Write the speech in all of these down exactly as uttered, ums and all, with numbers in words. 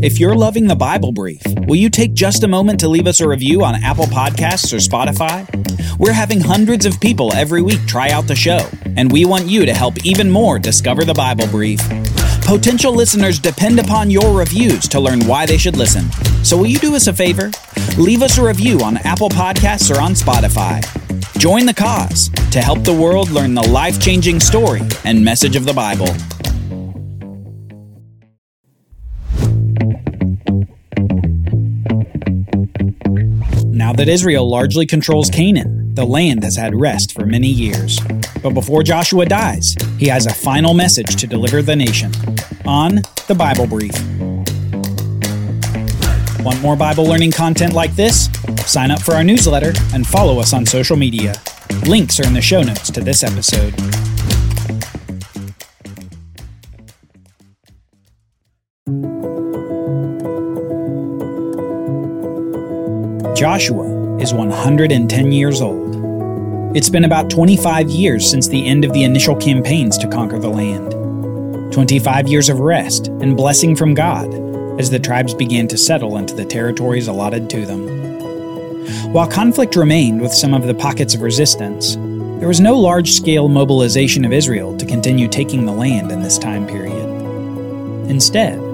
If you're loving the Bible Brief, will you take just a moment to leave us a review on Apple Podcasts or Spotify? We're having hundreds of people every week try out the show, and we want you to help even more discover the Bible Brief. Potential listeners depend upon your reviews to learn why they should listen. So will you do us a favor? Leave us a review on Apple Podcasts or on Spotify. Join the cause to help the world learn the life-changing story and message of the Bible. Now that Israel largely controls Canaan, the land has had rest for many years. But before Joshua dies, he has a final message to deliver the nation on the Bible Brief. Want more Bible learning content like this? Sign up for our newsletter and follow us on social media. Links are in the show notes to this episode. Joshua is one hundred ten years old. It's been about twenty-five years since the end of the initial campaigns to conquer the land. twenty-five years of rest and blessing from God as the tribes began to settle into the territories allotted to them. While conflict remained with some of the pockets of resistance, there was no large-scale mobilization of Israel to continue taking the land in this time period. Instead,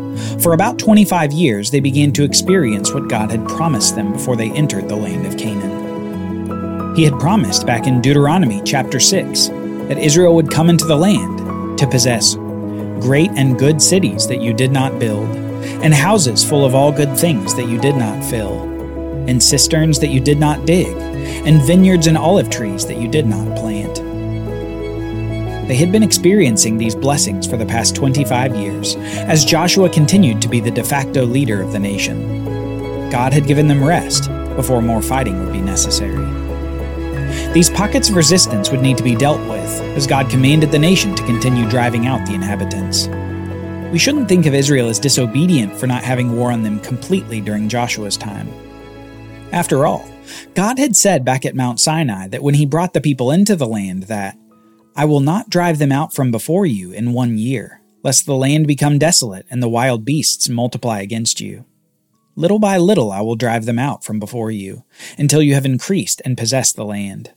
for about twenty-five years, they began to experience what God had promised them before they entered the land of Canaan. He had promised back in Deuteronomy chapter six that Israel would come into the land to possess great and good cities that you did not build, and houses full of all good things that you did not fill, and cisterns that you did not dig, and vineyards and olive trees that you did not plant. They had been experiencing these blessings for the past twenty-five years, as Joshua continued to be the de facto leader of the nation. God had given them rest before more fighting would be necessary. These pockets of resistance would need to be dealt with, as God commanded the nation to continue driving out the inhabitants. We shouldn't think of Israel as disobedient for not having war on them completely during Joshua's time. After all, God had said back at Mount Sinai that when he brought the people into the land that, "I will not drive them out from before you in one year, lest the land become desolate and the wild beasts multiply against you. Little by little I will drive them out from before you, until you have increased and possessed the land.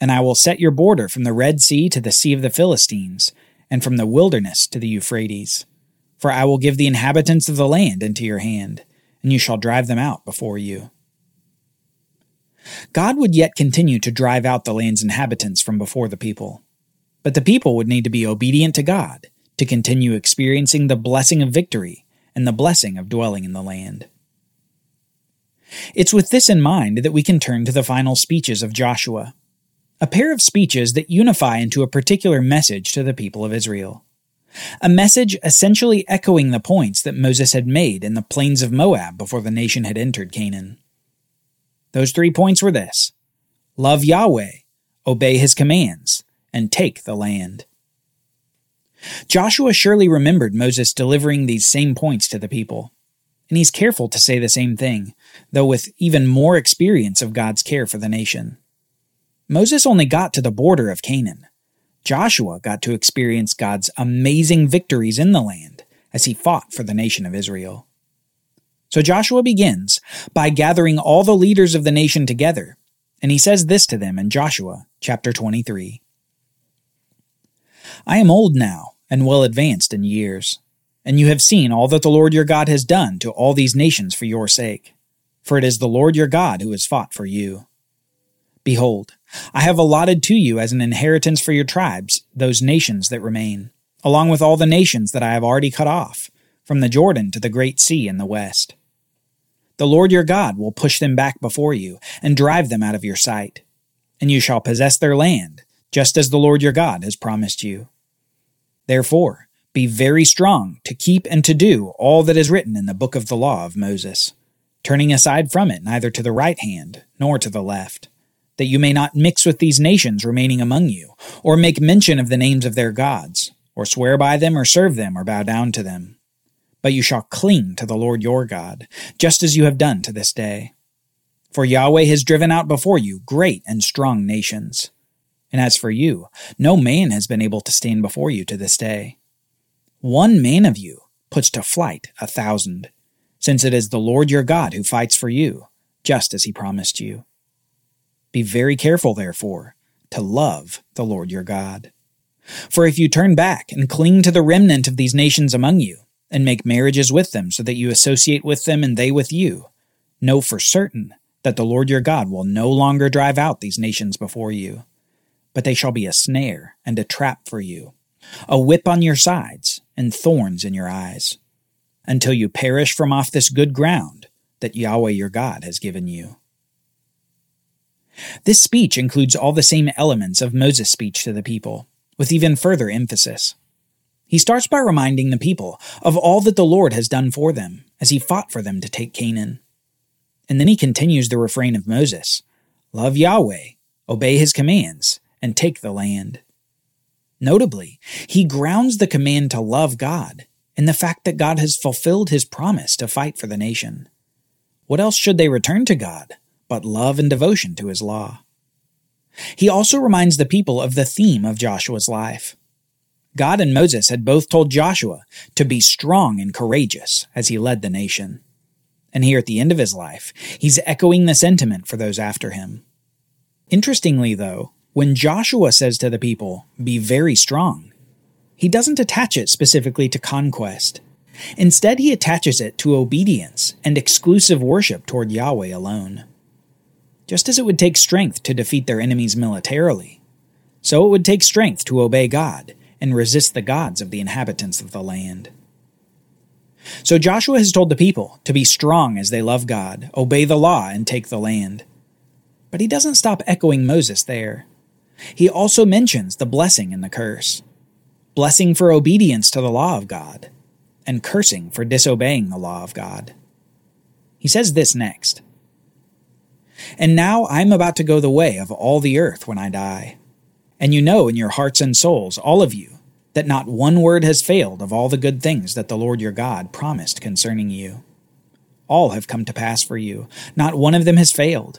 And I will set your border from the Red Sea to the Sea of the Philistines, and from the wilderness to the Euphrates. For I will give the inhabitants of the land into your hand, and you shall drive them out before you." God would yet continue to drive out the land's inhabitants from before the people. But the people would need to be obedient to God to continue experiencing the blessing of victory and the blessing of dwelling in the land. It's with this in mind that we can turn to the final speeches of Joshua, a pair of speeches that unify into a particular message to the people of Israel. A message essentially echoing the points that Moses had made in the plains of Moab before the nation had entered Canaan. Those three points were this: love Yahweh, obey his commands, and take the land. Joshua surely remembered Moses delivering these same points to the people, and he's careful to say the same thing, though with even more experience of God's care for the nation. Moses only got to the border of Canaan. Joshua got to experience God's amazing victories in the land as he fought for the nation of Israel. So Joshua begins by gathering all the leaders of the nation together, and he says this to them in Joshua chapter twenty-three. "I am old now, and well advanced in years, and you have seen all that the Lord your God has done to all these nations for your sake, for it is the Lord your God who has fought for you. Behold, I have allotted to you as an inheritance for your tribes those nations that remain, along with all the nations that I have already cut off, from the Jordan to the Great Sea in the west. The Lord your God will push them back before you and drive them out of your sight, and you shall possess their land, just as the Lord your God has promised you. Therefore, be very strong to keep and to do all that is written in the book of the law of Moses, turning aside from it neither to the right hand nor to the left, that you may not mix with these nations remaining among you, or make mention of the names of their gods, or swear by them, or serve them, or bow down to them. But you shall cling to the Lord your God, just as you have done to this day. For Yahweh has driven out before you great and strong nations. And as for you, no man has been able to stand before you to this day. One man of you, puts to flight a thousand, since it is the Lord your God who fights for you, just as he promised you. Be very careful, therefore, to love the Lord your God. For if you turn back and cling to the remnant of these nations among you, and make marriages with them so that you associate with them and they with you, know for certain that the Lord your God will no longer drive out these nations before you, but they shall be a snare and a trap for you, a whip on your sides and thorns in your eyes, until you perish from off this good ground that Yahweh your God has given you. This speech includes all the same elements of Moses' speech to the people, with even further emphasis. He starts by reminding the people of all that the Lord has done for them as he fought for them to take Canaan. And then he continues the refrain of Moses, love Yahweh, obey his commands, and take the land. Notably, he grounds the command to love God in the fact that God has fulfilled his promise to fight for the nation. What else should they return to God but love and devotion to his law? He also reminds the people of the theme of Joshua's life. God and Moses had both told Joshua to be strong and courageous as he led the nation. And here at the end of his life, he's echoing the sentiment for those after him. Interestingly, though, when Joshua says to the people, be very strong, he doesn't attach it specifically to conquest. Instead, he attaches it to obedience and exclusive worship toward Yahweh alone. Just as it would take strength to defeat their enemies militarily, so it would take strength to obey God and resist the gods of the inhabitants of the land. So Joshua has told the people to be strong as they love God, obey the law, and take the land. But he doesn't stop echoing Moses there. He also mentions the blessing and the curse. Blessing for obedience to the law of God, and cursing for disobeying the law of God. He says this next, and now I am about to go the way of all the earth when I die. And you know in your hearts and souls, all of you, that not one word has failed of all the good things that the Lord your God promised concerning you. All have come to pass for you, not one of them has failed.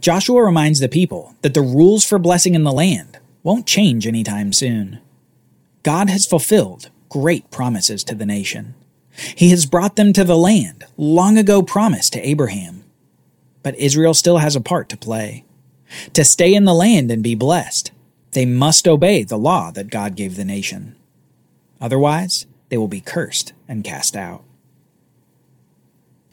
Joshua reminds the people that the rules for blessing in the land won't change anytime soon. God has fulfilled great promises to the nation. He has brought them to the land long ago promised to Abraham. But Israel still has a part to play. To stay in the land and be blessed, they must obey the law that God gave the nation. Otherwise, they will be cursed and cast out.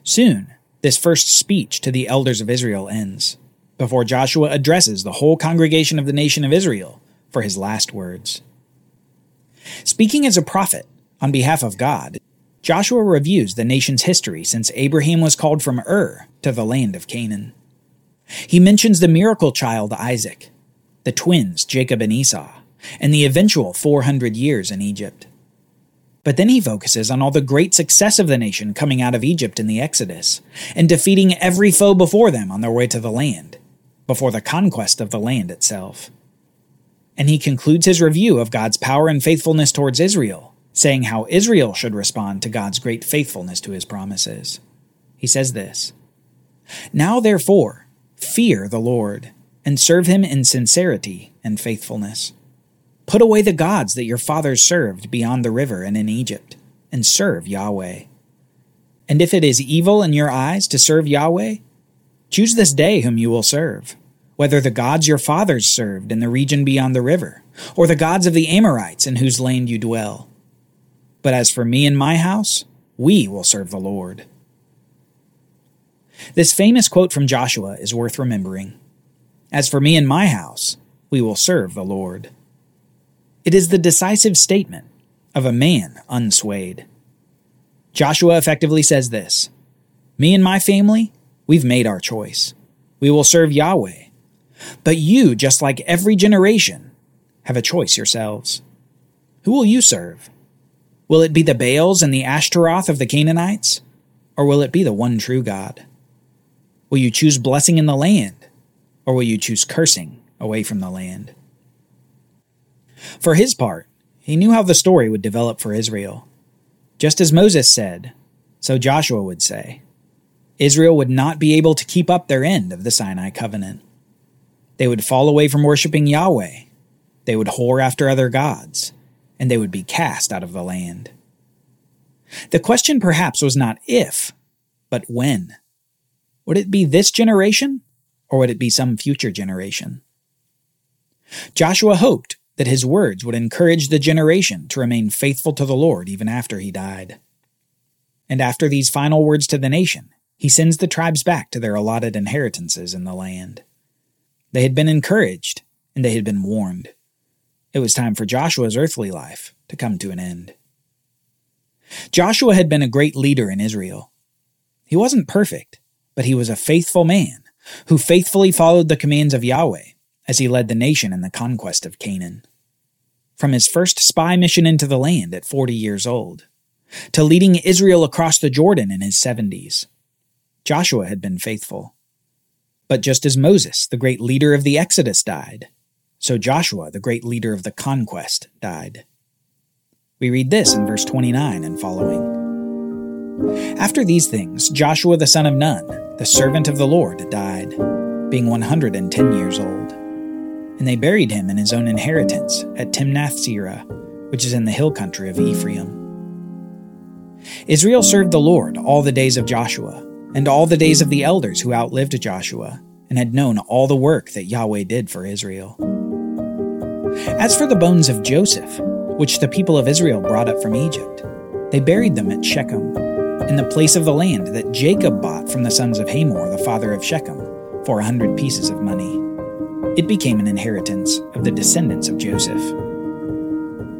Soon, this first speech to the elders of Israel ends, before Joshua addresses the whole congregation of the nation of Israel for his last words. Speaking as a prophet on behalf of God, Joshua reviews the nation's history since Abraham was called from Ur to the land of Canaan. He mentions the miracle child Isaac, the twins Jacob and Esau, and the eventual four hundred years in Egypt. But then he focuses on all the great success of the nation coming out of Egypt in the Exodus, and defeating every foe before them on their way to the land, before the conquest of the land itself. And he concludes his review of God's power and faithfulness towards Israel, saying how Israel should respond to God's great faithfulness to his promises. He says this, now therefore, fear the Lord, and serve him in sincerity and faithfulness. Put away the gods that your fathers served beyond the river and in Egypt, and serve Yahweh. And if it is evil in your eyes to serve Yahweh, choose this day whom you will serve, whether the gods your fathers served in the region beyond the river, or the gods of the Amorites in whose land you dwell. But as for me and my house, we will serve the Lord. This famous quote from Joshua is worth remembering. As for me and my house, we will serve the Lord. It is the decisive statement of a man unswayed. Joshua effectively says this, me and my family, we've made our choice. We will serve Yahweh. But you, just like every generation, have a choice yourselves. Who will you serve? Will it be the Baals and the Ashtaroth of the Canaanites? or will it be the one true God? Will you choose blessing in the land, or will you choose cursing away from the land? For his part, he knew how the story would develop for Israel. Just as Moses said, so Joshua would say. Israel would not be able to keep up their end of the Sinai covenant. They would fall away from worshiping Yahweh. They would whore after other gods, and they would be cast out of the land. The question perhaps was not if, but when. Would it be this generation, or would it be some future generation? Joshua hoped that his words would encourage the generation to remain faithful to the Lord even after he died. And after these final words to the nation, he sends the tribes back to their allotted inheritances in the land. They had been encouraged, and they had been warned. It was time for Joshua's earthly life to come to an end. Joshua had been a great leader in Israel. He wasn't perfect, but he was a faithful man who faithfully followed the commands of Yahweh as he led the nation in the conquest of Canaan. From his first spy mission into the land at forty years old, to leading Israel across the Jordan in his seventies, Joshua had been faithful. But just as Moses, the great leader of the Exodus, died, so Joshua, the great leader of the conquest, died. We read this in verse twenty-nine and following. After these things, Joshua the son of Nun, the servant of the Lord, died, being one hundred ten years old. And they buried him in his own inheritance at Timnath-sirah, which is in the hill country of Ephraim. Israel served the Lord all the days of Joshua, and all the days of the elders who outlived Joshua, and had known all the work that Yahweh did for Israel. As for the bones of Joseph, which the people of Israel brought up from Egypt, they buried them at Shechem, in the place of the land that Jacob bought from the sons of Hamor, the father of Shechem, for a hundred pieces of money. It became an inheritance of the descendants of Joseph.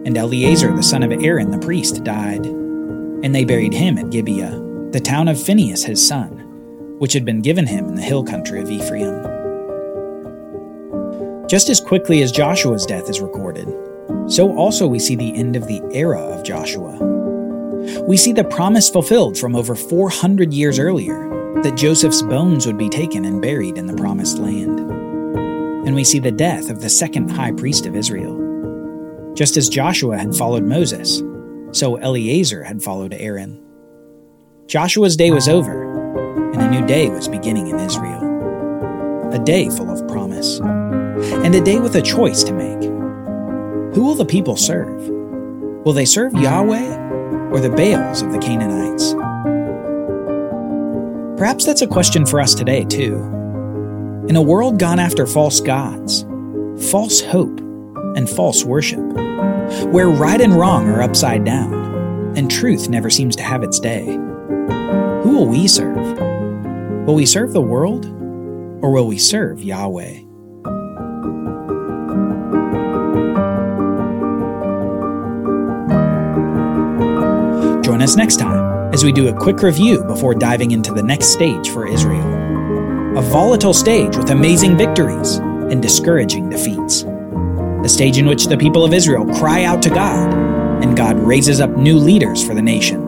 And Eleazar, the son of Aaron, the priest, died, and they buried him at Gibeah, the town of Phinehas his son, which had been given him in the hill country of Ephraim. Just as quickly as Joshua's death is recorded, so also we see the end of the era of Joshua. We see the promise fulfilled from over four hundred years earlier that Joseph's bones would be taken and buried in the promised land. And we see the death of the second high priest of Israel. Just as Joshua had followed Moses, so Eleazar had followed Aaron. Joshua's day was over, and a new day was beginning in Israel. A day full of promise, and a day with a choice to make. Who will the people serve? Will they serve Yahweh or the Baals of the Canaanites? Perhaps that's a question for us today, too. In a world gone after false gods, false hope, and false worship, where right and wrong are upside down, and truth never seems to have its day, who will we serve? Will we serve the world, or will we serve Yahweh? Join us next time as we do a quick review before diving into the next stage for Israel. A volatile stage with amazing victories and discouraging defeats. A stage in which the people of Israel cry out to God, and God raises up new leaders for the nation.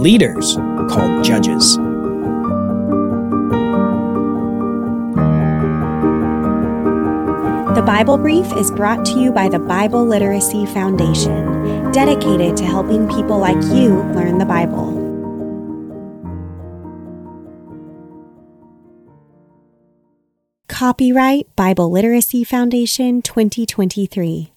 Leaders called judges. The Bible Brief is brought to you by the Bible Literacy Foundation, dedicated to helping people like you learn the Bible. Copyright Bible Literacy Foundation twenty twenty-three.